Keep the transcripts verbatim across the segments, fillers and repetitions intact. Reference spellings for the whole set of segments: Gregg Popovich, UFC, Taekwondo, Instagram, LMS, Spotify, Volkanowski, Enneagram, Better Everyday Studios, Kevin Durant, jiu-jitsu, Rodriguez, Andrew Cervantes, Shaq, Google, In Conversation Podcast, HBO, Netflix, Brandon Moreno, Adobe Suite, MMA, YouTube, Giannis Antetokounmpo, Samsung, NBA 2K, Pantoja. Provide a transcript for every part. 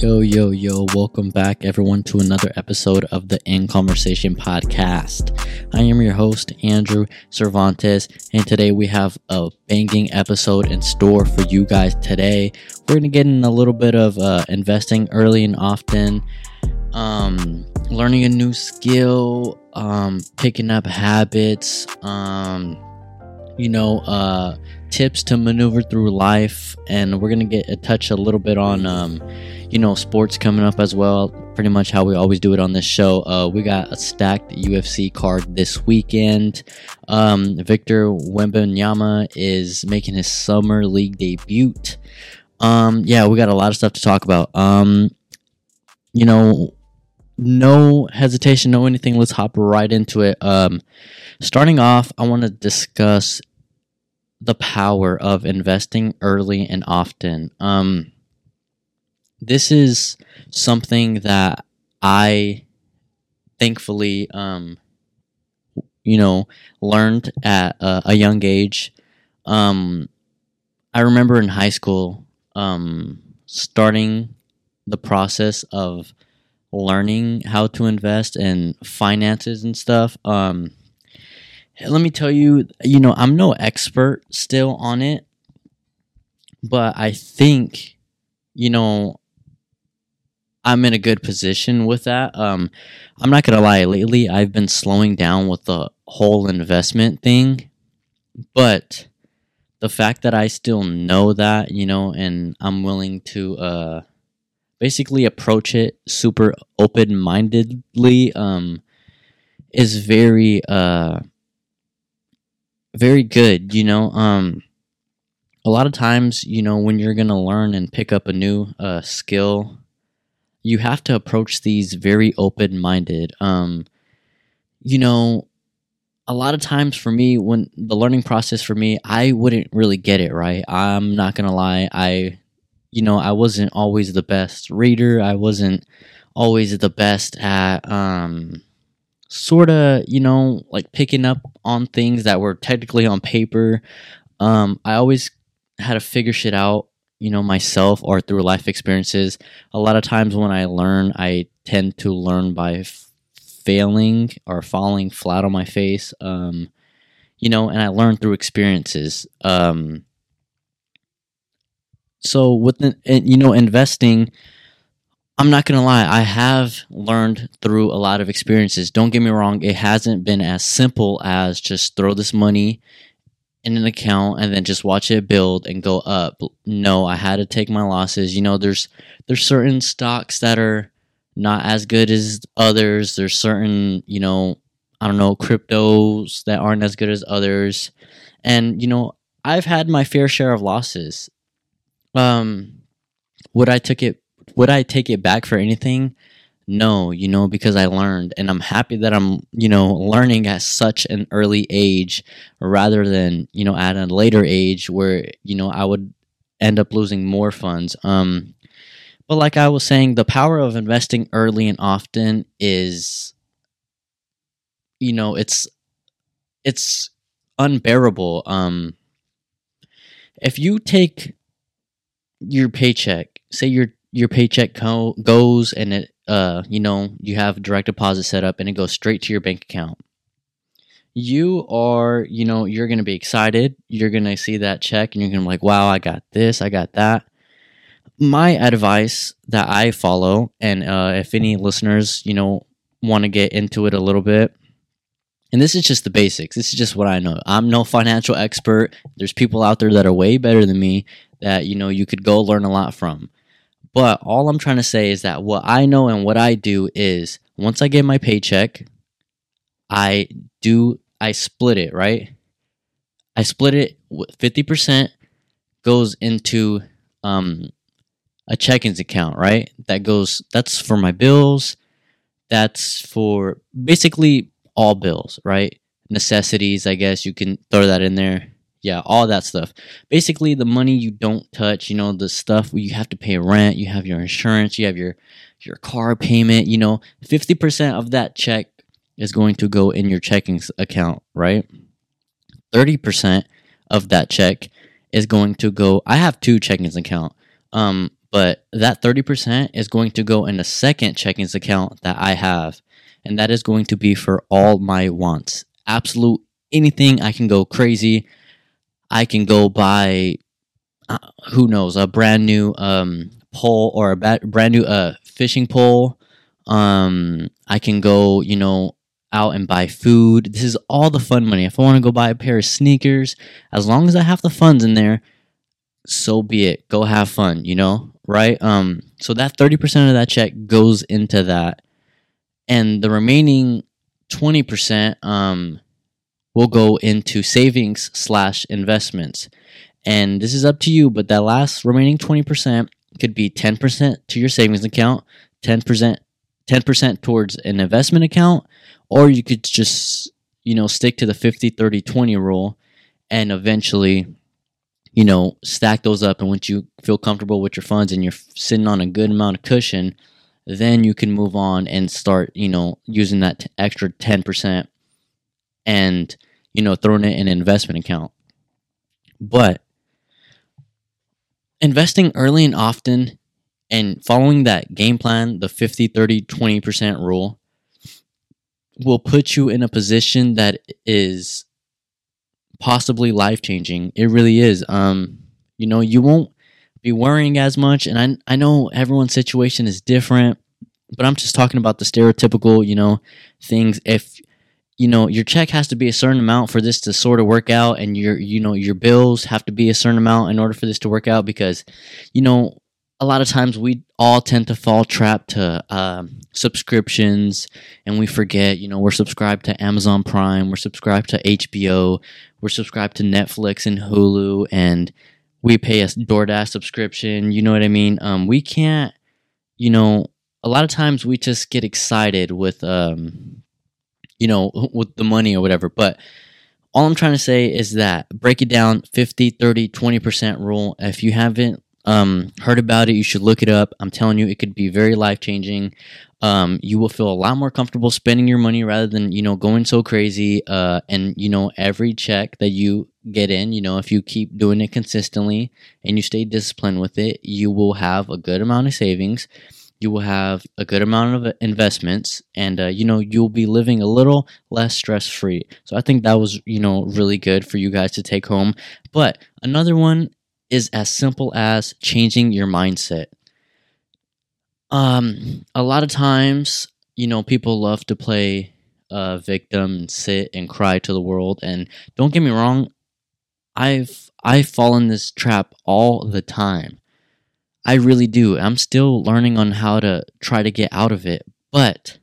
Yo, yo, yo, welcome back everyone to another episode of the In Conversation Podcast. I am your host, Andrew Cervantes, and today we have a banging episode in store for you guys today. We're going to get in a little bit of uh, investing early and often, um, learning a new skill, um, picking up habits, um, you know, uh, tips to maneuver through life, and we're going to get a touch a little bit on, um, you know, sports coming up as well, pretty much how we always do it on this show. Uh, we got a stacked U F C card this weekend. Um, Victor Wembanyama is making his summer league debut. Um, yeah, we got a lot of stuff to talk about. Um, you know, no hesitation, no anything. Let's hop right into it. Um, starting off, I want to discuss the power of investing early and often. Um, this is something that I thankfully, um, you know, learned at a, a young age. Um, I remember in high school, um, starting the process of learning how to invest in finances and stuff. Um, Let me tell you, you know, I'm no expert still on it, but I think, you know, I'm in a good position with that. Um, I'm not going to lie, lately I've been slowing down with the whole investment thing, but the fact that I still know that, you know, and I'm willing to uh, basically approach it super open-mindedly um, is very... Uh, very good, you know. Um a lot of times, you know, when you're gonna learn and pick up a new uh skill, you have to approach these very open-minded. Um you know, a lot of times for me, when the learning process for me, I wouldn't really get it right. I'm not gonna lie, I you know I wasn't always the best reader. I wasn't always the best at um sort of, you know, like picking up on things that were technically on paper. Um, I always had to figure shit out, you know, myself or through life experiences. A lot of times when I learn, I tend to learn by f- failing or falling flat on my face, um, you know, and I learn through experiences. Um, so with, the, you know, investing... I'm not going to lie, I have learned through a lot of experiences. Don't get me wrong, it hasn't been as simple as just throw this money in an account and then just watch it build and go up. No, I had to take my losses. You know, there's there's certain stocks that are not as good as others. There's certain, you know, I don't know, cryptos that aren't as good as others. And, you know, I've had my fair share of losses. Um, would I took it Would I take it back for anything? No, you know, because I learned, and I'm happy that I'm, you know, learning at such an early age rather than, you know, at a later age where, you know, I would end up losing more funds. Um, but like I was saying, the power of investing early and often is, you know, it's, it's unbearable. Um, if you take your paycheck, say you're your paycheck co- goes and it, uh, you know, you have direct deposit set up and it goes straight to your bank account. You are, you know, you're going to be excited. You're going to see that check and you're going to be like, wow, I got this, I got that. My advice that I follow, and uh, if any listeners, you know, want to get into it a little bit, and this is just the basics. This is just what I know. I'm no financial expert. There's people out there that are way better than me that, you know, you could go learn a lot from. But all I'm trying to say is that what I know and what I do is once I get my paycheck, I do, I split it, right? I split it with fifty percent goes into um, a check-ins account, right? That goes, that's for my bills, that's for basically all bills, right? Necessities, I guess you can throw that in there. Yeah, all that stuff. Basically, the money you don't touch, you know, the stuff where you have to pay rent, you have your insurance, you have your, your car payment, you know, fifty percent of that check is going to go in your checking account, right? thirty percent of that check is going to go, I have two checkings account, um, but that thirty percent is going to go in a second checkings account that I have, and that is going to be for all my wants. Absolute anything, I can go crazy. I can go buy, uh, who knows, a brand new um, pole or a ba- brand new uh, fishing pole. Um, I can go, you know, out and buy food. This is all the fun money. If I want to go buy a pair of sneakers, as long as I have the funds in there, so be it. Go have fun, you know, right? Um, so that thirty percent of that check goes into that. And the remaining twenty percent um, will go into savings slash investments. And this is up to you, but that last remaining twenty percent could be ten percent to your savings account, ten percent ten percent towards an investment account, or you could just, you know, stick to the fifty thirty twenty rule and eventually, you know, stack those up. And once you feel comfortable with your funds and you're sitting on a good amount of cushion, then you can move on and start, you know, using that t- extra ten percent and, you know, throwing it in an investment account. But investing early and often and following that game plan, the fifty thirty twenty percent rule, will put you in a position that is possibly life-changing. It really is. Um, you know, you won't be worrying as much, and I I know everyone's situation is different, but I'm just talking about the stereotypical, you know, things. If, you know, your check has to be a certain amount for this to sort of work out, and your, you know, your bills have to be a certain amount in order for this to work out, because, you know, a lot of times we all tend to fall trap to um, subscriptions, and we forget, you know, we're subscribed to Amazon Prime, we're subscribed to H B O, we're subscribed to Netflix and Hulu, and we pay a DoorDash subscription, you know what I mean? Um, we can't, you know, a lot of times we just get excited with, um, you know, with the money or whatever, but all I'm trying to say is that break it down, fifty thirty twenty percent rule. If you haven't Um, heard about it, you should look it up. I'm telling you, it could be very life-changing. Um, you will feel a lot more comfortable spending your money rather than, you know, going so crazy. Uh, and, you know, every check that you get in, you know, if you keep doing it consistently and you stay disciplined with it, you will have a good amount of savings. You will have a good amount of investments, and, uh, you know, you'll be living a little less stress-free. So I think that was, you know, really good for you guys to take home. But another one is as simple as changing your mindset. Um, a lot of times, you know, people love to play uh, victim and sit and cry to the world. And don't get me wrong, I've I've fallen this trap all the time. I really do. I'm still learning on how to try to get out of it. But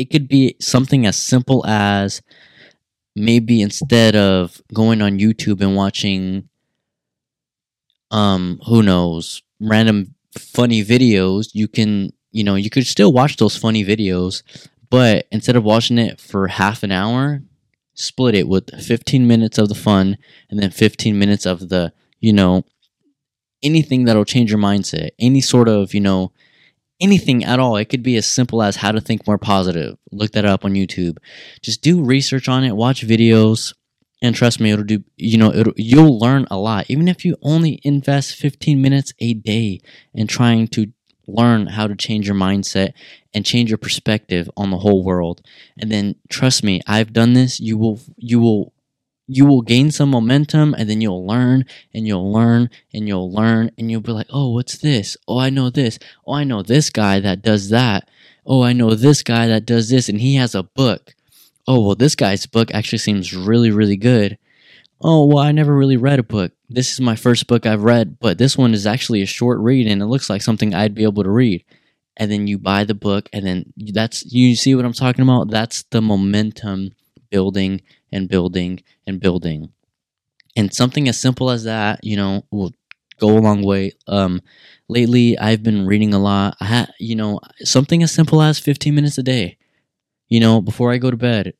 it could be something as simple as maybe instead of going on YouTube and watching Um, who knows, random funny videos, you can, you know, you could still watch those funny videos, but instead of watching it for half an hour, split it with fifteen minutes of the fun and then fifteen minutes of the, you know, anything that'll change your mindset, any sort of, you know, anything at all. It could be as simple as how to think more positive. Look that up on YouTube. Just do research on it, watch videos. And trust me, it'll do, you know, it'll, you'll learn a lot. Even if you only invest fifteen minutes a day in trying to learn how to change your mindset and change your perspective on the whole world. And then trust me, I've done this. You will, you will, you will gain some momentum, and then you'll learn and you'll learn and you'll learn, and you'll be like, oh, what's this? Oh, I know this. Oh, I know this guy that does that. Oh, I know this guy that does this, and he has a book. Oh, well, this guy's book actually seems really, really good. Oh, well, I never really read a book. This is my first book I've read, but this one is actually a short read, and it looks like something I'd be able to read. And then you buy the book, and then that's, you see what I'm talking about? That's the momentum building and building and building. And something as simple as that, you know, will go a long way. Um, lately, I've been reading a lot. I ha- you know, something as simple as fifteen minutes a day. You know, before I go to bed,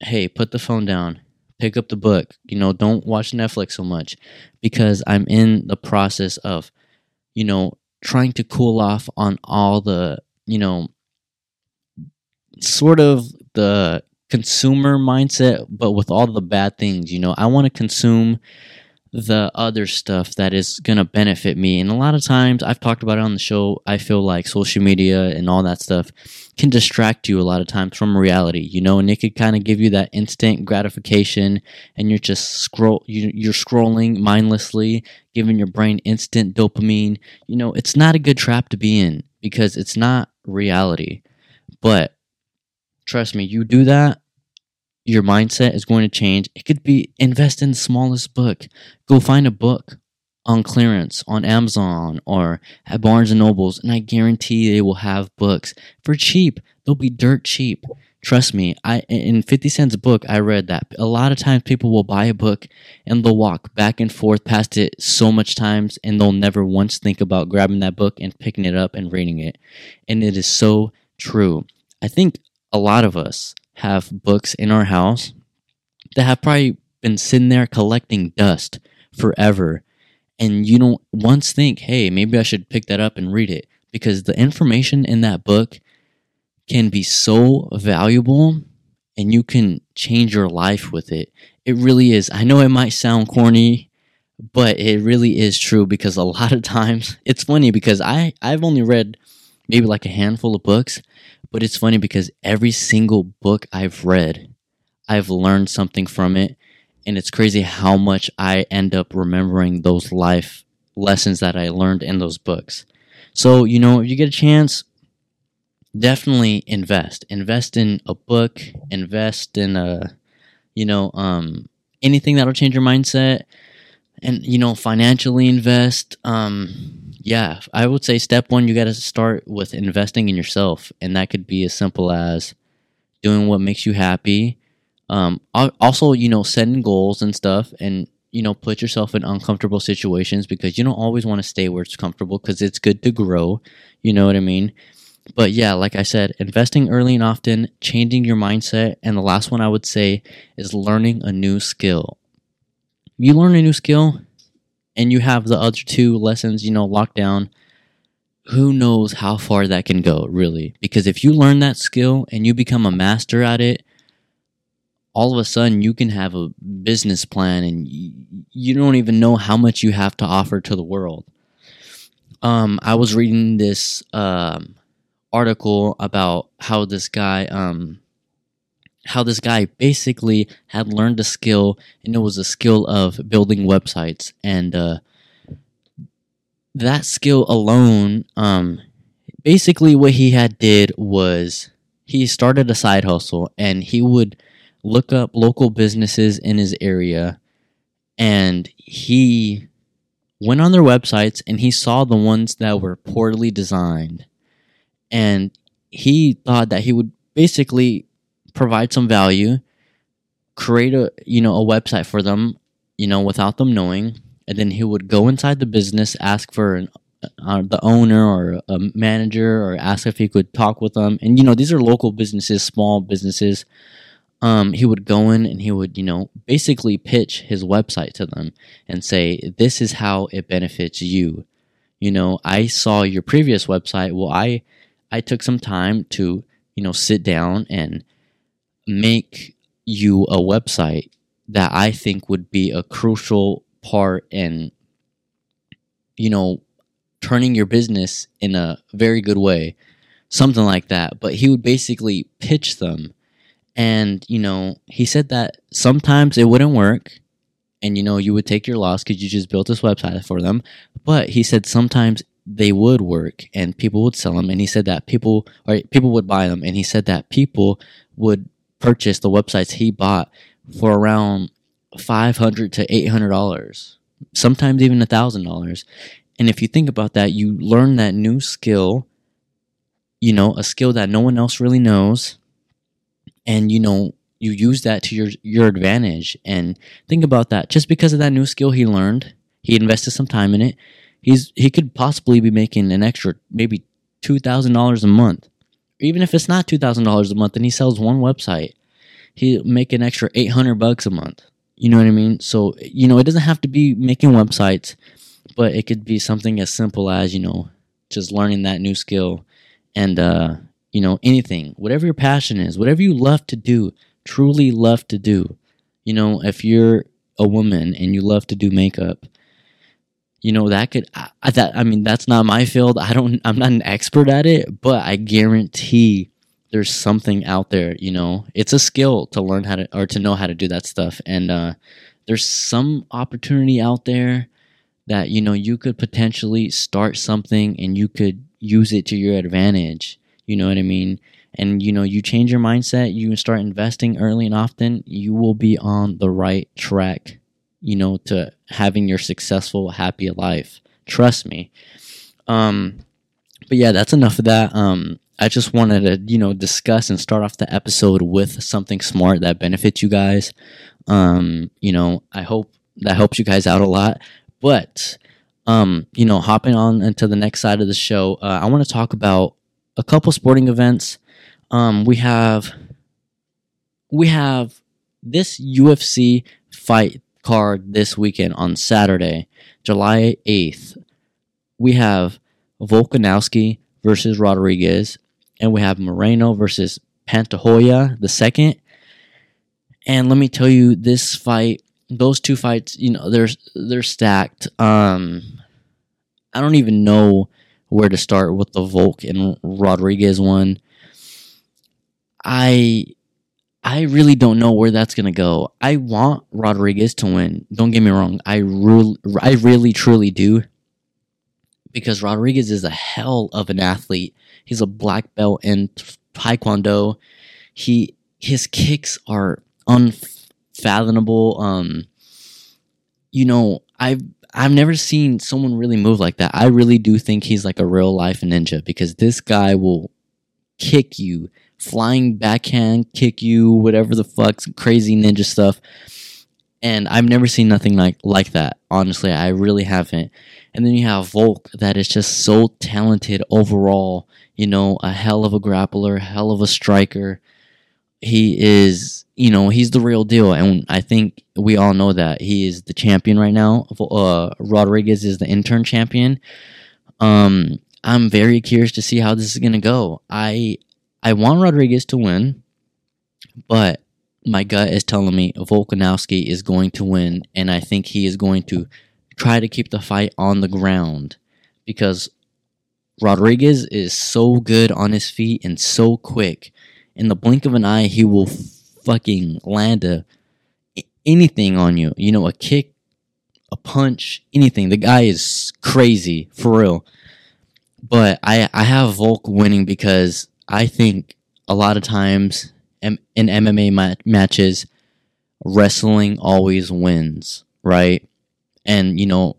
hey, put the phone down. Pick up the book. You know, don't watch Netflix so much, because I'm in the process of, you know, trying to cool off on all the, you know, sort of the consumer mindset, but with all the bad things. You know, I want to consume the other stuff that is going to benefit me. And a lot of times, I've talked about it on the show, I feel like social media and all that stuff can distract you a lot of times from reality, you know, and it could kind of give you that instant gratification, and you're just scroll, you, you're scrolling mindlessly, giving your brain instant dopamine. You know, it's not a good trap to be in, because it's not reality. But trust me, you do that, your mindset is going to change. It could be invest in the smallest book. Go find a book on clearance on Amazon or at Barnes and Nobles, and I guarantee they will have books for cheap. They'll be dirt cheap. Trust me. I in fifty cents a book, I read that. A lot of times people will buy a book and they'll walk back and forth past it so much times, and they'll never once think about grabbing that book and picking it up and reading it. And it is so true. I think a lot of us have books in our house that have probably been sitting there collecting dust forever, and you don't once think, hey, maybe I should pick that up and read it, because the information in that book can be so valuable, and you can change your life with it. It really is. I know it might sound corny, but it really is true, because a lot of times, it's funny because I, I've only read maybe like a handful of books, but it's funny because every single book I've read, I've learned something from it. And it's crazy how much I end up remembering those life lessons that I learned in those books. So, you know, if you get a chance, definitely invest. Invest in a book. Invest in a, you know, um, anything that'll change your mindset. And, you know, financially invest. Um... Yeah, I would say step one, you got to start with investing in yourself. And that could be as simple as doing what makes you happy. Um, also, you know, setting goals and stuff, and, you know, put yourself in uncomfortable situations, because you don't always want to stay where it's comfortable, because it's good to grow. You know what I mean? But yeah, like I said, investing early and often, changing your mindset. And the last one I would say is learning a new skill. You learn a new skill, and you have the other two lessons, you know, locked down, who knows how far that can go, really. Because if you learn that skill and you become a master at it, all of a sudden you can have a business plan, and you don't even know how much you have to offer to the world. Um, I was reading this um, article about how this guy... Um, how this guy basically had learned a skill, and it was a skill of building websites. And uh, that skill alone, um, basically what he had did was he started a side hustle, and he would look up local businesses in his area, and he went on their websites, and he saw the ones that were poorly designed. And he thought that he would basically provide some value, create a, you know, a website for them, you know, without them knowing. And then he would go inside the business, ask for an, uh, the owner or a manager, or ask if he could talk with them. And, you know, these are local businesses, small businesses. Um, he would go in and he would, you know, basically pitch his website to them and say, this is how it benefits you. You know, I saw your previous website. Well, I, I took some time to, you know, sit down and make you a website that I think would be a crucial part in, you know, turning your business in a very good way, something like that. But he would basically pitch them. And, you know, he said that sometimes it wouldn't work, and, you know, you would take your loss because you just built this website for them. But he said sometimes they would work, and people would sell them. And he said that people, or people would buy them. And he said that people would purchase the websites he bought for around five hundred dollars to eight hundred dollars, sometimes even one thousand dollars. And if you think about that, you learn that new skill, you know, a skill that no one else really knows. And, you know, you use that to your, your advantage. And think about that. Just because of that new skill he learned, He invested some time in it. He's he could possibly be making an extra maybe two thousand dollars a month. Even if it's not two thousand dollars a month and he sells one website, he'll make an extra eight hundred bucks a month. You know what I mean? So, you know, it doesn't have to be making websites, but it could be something as simple as, you know, just learning that new skill and, uh, you know, anything, whatever your passion is, whatever you love to do, truly love to do. You know, if you're a woman and you love to do makeup, you know, that could, I, that, I mean, that's not my field. I don't, I'm not an expert at it, but I guarantee there's something out there, you know. It's a skill to learn how to, or to know how to do that stuff. And uh, there's some opportunity out there that, you know, you could potentially start something and you could use it to your advantage. You know what I mean? And, you know, you change your mindset, you start investing early and often, you will be on the right track, you know, to having your successful, happy life. Trust me. Um, but yeah, that's enough of that. Um, I just wanted to, you know, discuss and start off the episode with something smart that benefits you guys. Um, you know, I hope that helps you guys out a lot. But, um, you know, hopping on into the next side of the show, uh, I want to talk about a couple sporting events. Um, we have, we have this U F C fight card this weekend on Saturday, July eighth. We have Volkanowski versus Rodriguez, and we have Moreno versus Pantoja the second. And let me tell you, this fight, those two fights, you know, they're they're stacked. Um, I don't even know where to start with the Volk and Rodriguez one. I I really don't know where that's gonna go. I want Rodriguez to win. Don't get me wrong. I really, I really, truly do. Because Rodriguez is a hell of an athlete. He's a black belt in Taekwondo. He his kicks are unfathomable. Um, you know, I've I've never seen someone really move like that. I really do think he's like a real life ninja, because this guy will kick you, flying backhand, kick you, whatever the fuck's crazy ninja stuff. And I've never seen nothing like, like that. Honestly, I really haven't. And then you have Volk, that is just so talented overall. You know, a hell of a grappler, hell of a striker. He is, you know, he's the real deal. And I think we all know that. He is the champion right now. Uh, Rodriguez is the interim champion. Um, I'm very curious to see how this is going to go. I, I want Rodriguez to win, but my gut is telling me Volkanowski is going to win, and I think he is going to try to keep the fight on the ground, because Rodriguez is so good on his feet and so quick. In the blink of an eye, he will fucking land a, anything on you. You know, a kick, a punch, anything. The guy is crazy, for real. But I, I have Volk winning, because I think a lot of times in M M A ma- matches, wrestling always wins, right? And, you know,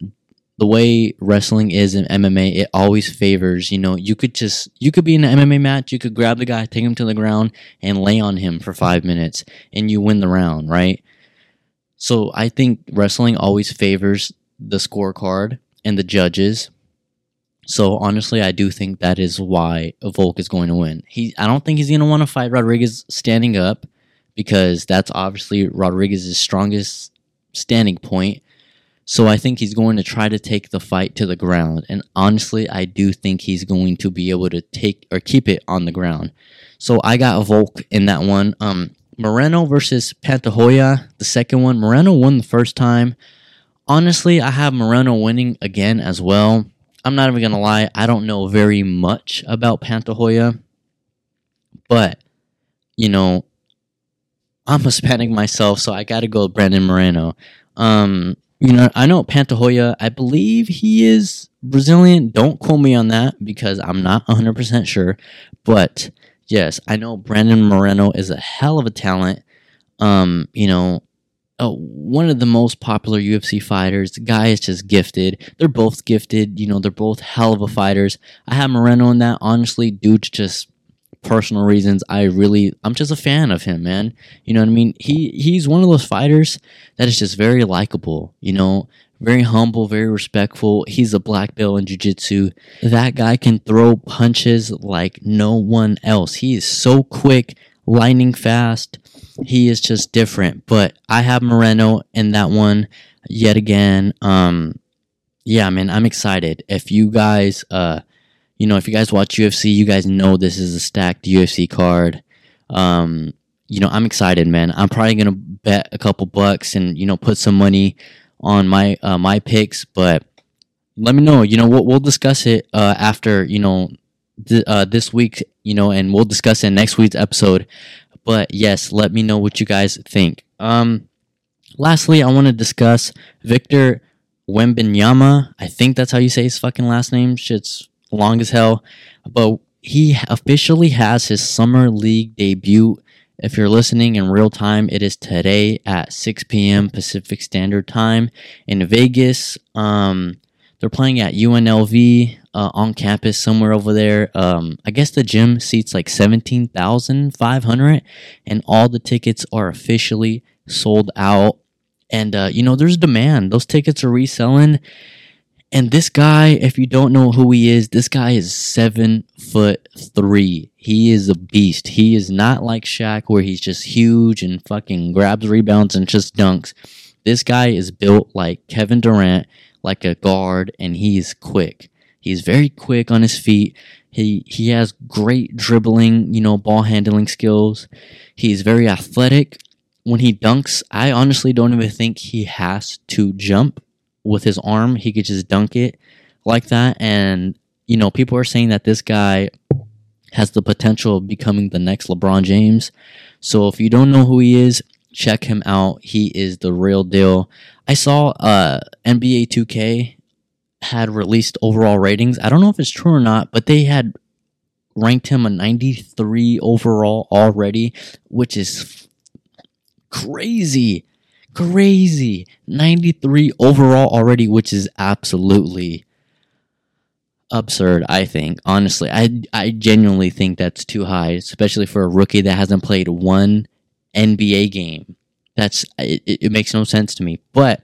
the way wrestling is in M M A, it always favors, you know, you could just, you could be in an M M A match, you could grab the guy, take him to the ground, and lay on him for five minutes, and you win the round, right? So I think wrestling always favors the scorecard and the judges. So, honestly, I do think that is why Volk is going to win. He, I don't think he's going to want to fight Rodriguez standing up, because that's obviously Rodriguez's strongest standing point. So, I think he's going to try to take the fight to the ground. And, honestly, I do think he's going to be able to take or keep it on the ground. So, I got Volk in that one. Um, Moreno versus Pantoja, the second one. Moreno won the first time. Honestly, I have Moreno winning again as well. I'm not even going to lie, I don't know very much about Pantoja, but, you know, I'm Hispanic myself, so I got to go with Brandon Moreno. Um, you know, I know Pantoja, I believe he is Brazilian. Don't quote me on that, because I'm not one hundred percent sure, but yes, I know Brandon Moreno is a hell of a talent. Um, you know, Oh, one of the most popular U F C fighters. The guy is just gifted. They're both gifted. You know, they're both hell of a fighters. I have Moreno in that, honestly, due to just personal reasons, I really, I'm just a fan of him, man. You know what I mean? He he's one of those fighters that is just very likable, you know, very humble, very respectful. He's a black belt in jiu-jitsu. That guy can throw punches like no one else. He is so quick, lightning fast. He is just different. But I have Moreno in that one yet again. Um, yeah, man, I'm excited. If you guys, uh, you know, if you guys watch U F C, you guys know this is a stacked U F C card. Um, you know, I'm excited, man. I'm probably gonna bet a couple bucks and, you know, put some money on my uh, my picks, but let me know. You know, we'll, we'll discuss it uh, after, you know, th- uh, this week, you know, and we'll discuss it in next week's episode. But yes, let me know what you guys think. Um, lastly, I want to discuss Victor Wembanyama. I think that's how you say his fucking last name. Shit's long as hell. But he officially has his summer league debut. If you're listening in real time, it is today at six p.m. Pacific Standard Time in Vegas. Um, they're playing at U N L V uh, on campus somewhere over there. Um, I guess the gym seats like seventeen thousand five hundred, and all the tickets are officially sold out. And, uh, you know, there's demand. Those tickets are reselling. And this guy, if you don't know who he is, this guy is seven foot three. He is a beast. He is not like Shaq, where he's just huge and fucking grabs rebounds and just dunks. This guy is built like Kevin Durant, like a guard, and he is quick. He's very quick on his feet. He he has great dribbling, you know, ball handling skills. He's very athletic. When he dunks, I honestly don't even think he has to jump. With his arm, he could just dunk it like that. And, you know, people are saying that this guy has the potential of becoming the next LeBron James. So if you don't know who he is, check him out. He is the real deal. I saw uh, N B A two K had released overall ratings. I don't know if it's true or not, but they had ranked him a ninety-three overall already, which is crazy. Crazy. ninety-three overall already, which is absolutely absurd, I think. Honestly, I I genuinely think that's too high, especially for a rookie that hasn't played one N B A game. That's it, it makes no sense to me, but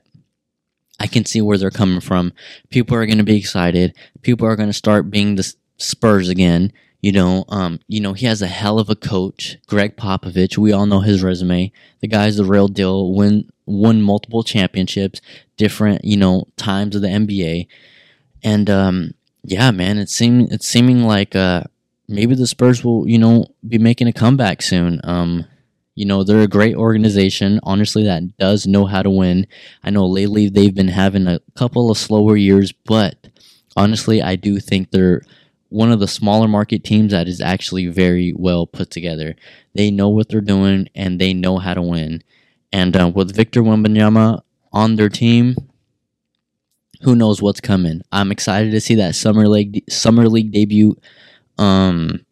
I can see where they're coming from. People are going to be excited. People are going to start being the Spurs again. You know, um, you know, he has a hell of a coach, Gregg Popovich. We all know his resume. The guy's the real deal. Win, won multiple championships, different, you know, times of the N B A. And um, yeah, man, it's seem it's seeming like uh, maybe the Spurs will, you know, be making a comeback soon. Um, you know, they're a great organization, honestly, that does know how to win. I know lately they've been having a couple of slower years, but honestly, I do think they're one of the smaller market teams that is actually very well put together. They know what they're doing, and they know how to win. And uh, with Victor Wembanyama on their team, who knows what's coming. I'm excited to see that Summer League Summer League debut. Um,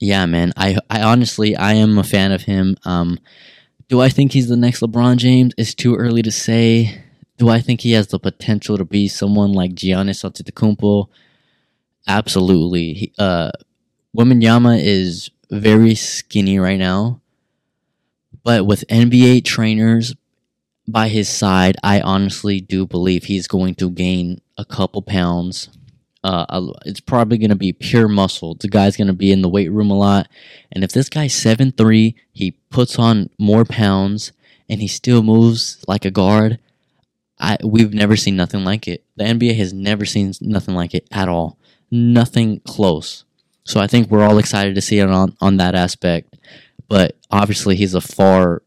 yeah, man. I, I honestly, I am a fan of him. Um, do I think he's the next LeBron James? It's too early to say. Do I think he has the potential to be someone like Giannis Antetokounmpo? Absolutely. He, uh, Wembanyama is very skinny right now, but with N B A trainers by his side, I honestly do believe he's going to gain a couple pounds. Uh, it's probably going to be pure muscle. The guy's going to be in the weight room a lot, and if this guy's seven three, he puts on more pounds, and he still moves like a guard. I we've never seen nothing like it. The N B A has never seen nothing like it at all. Nothing close. So I think we're all excited to see it on, on that aspect. But obviously he's a far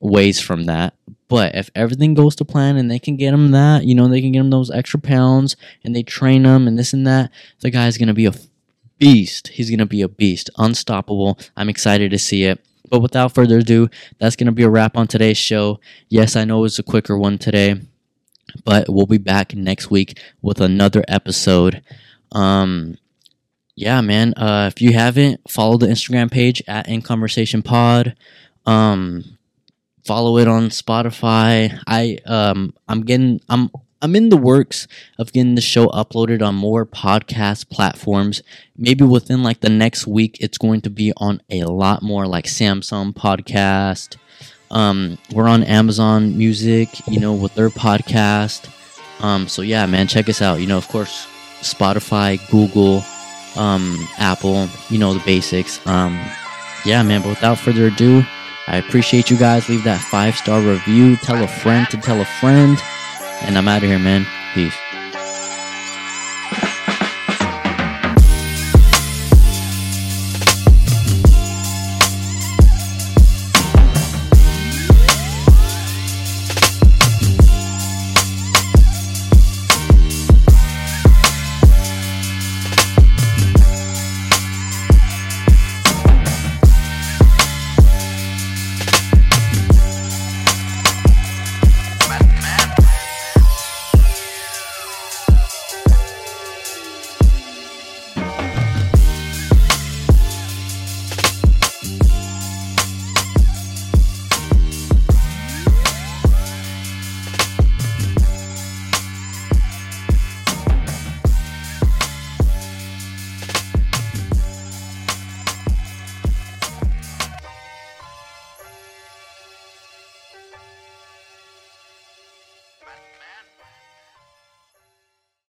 ways from that. But if everything goes to plan and they can get him that, you know, they can get him those extra pounds and they train him and this and that, the guy's going to be a beast. He's going to be a beast. Unstoppable. I'm excited to see it. But without further ado, that's going to be a wrap on today's show. Yes, I know it was a quicker one today, but we'll be back next week with another episode. Um, yeah, man, uh, if you haven't, follow the Instagram page at In Conversation Pod. Um, follow it on Spotify. I, um, I'm getting, I'm, I'm in the works of getting the show uploaded on more podcast platforms. Maybe within like the next week, it's going to be on a lot more, like Samsung Podcast. Um, we're on Amazon Music, you know, with their podcast. Um, so yeah, man, check us out. You know, of course, Spotify, Google, um, Apple, you know, the basics. Um, yeah, man, but without further ado, I appreciate you guys. Leave that five star review. Tell a friend to tell a friend. And I'm out of here, man. Peace.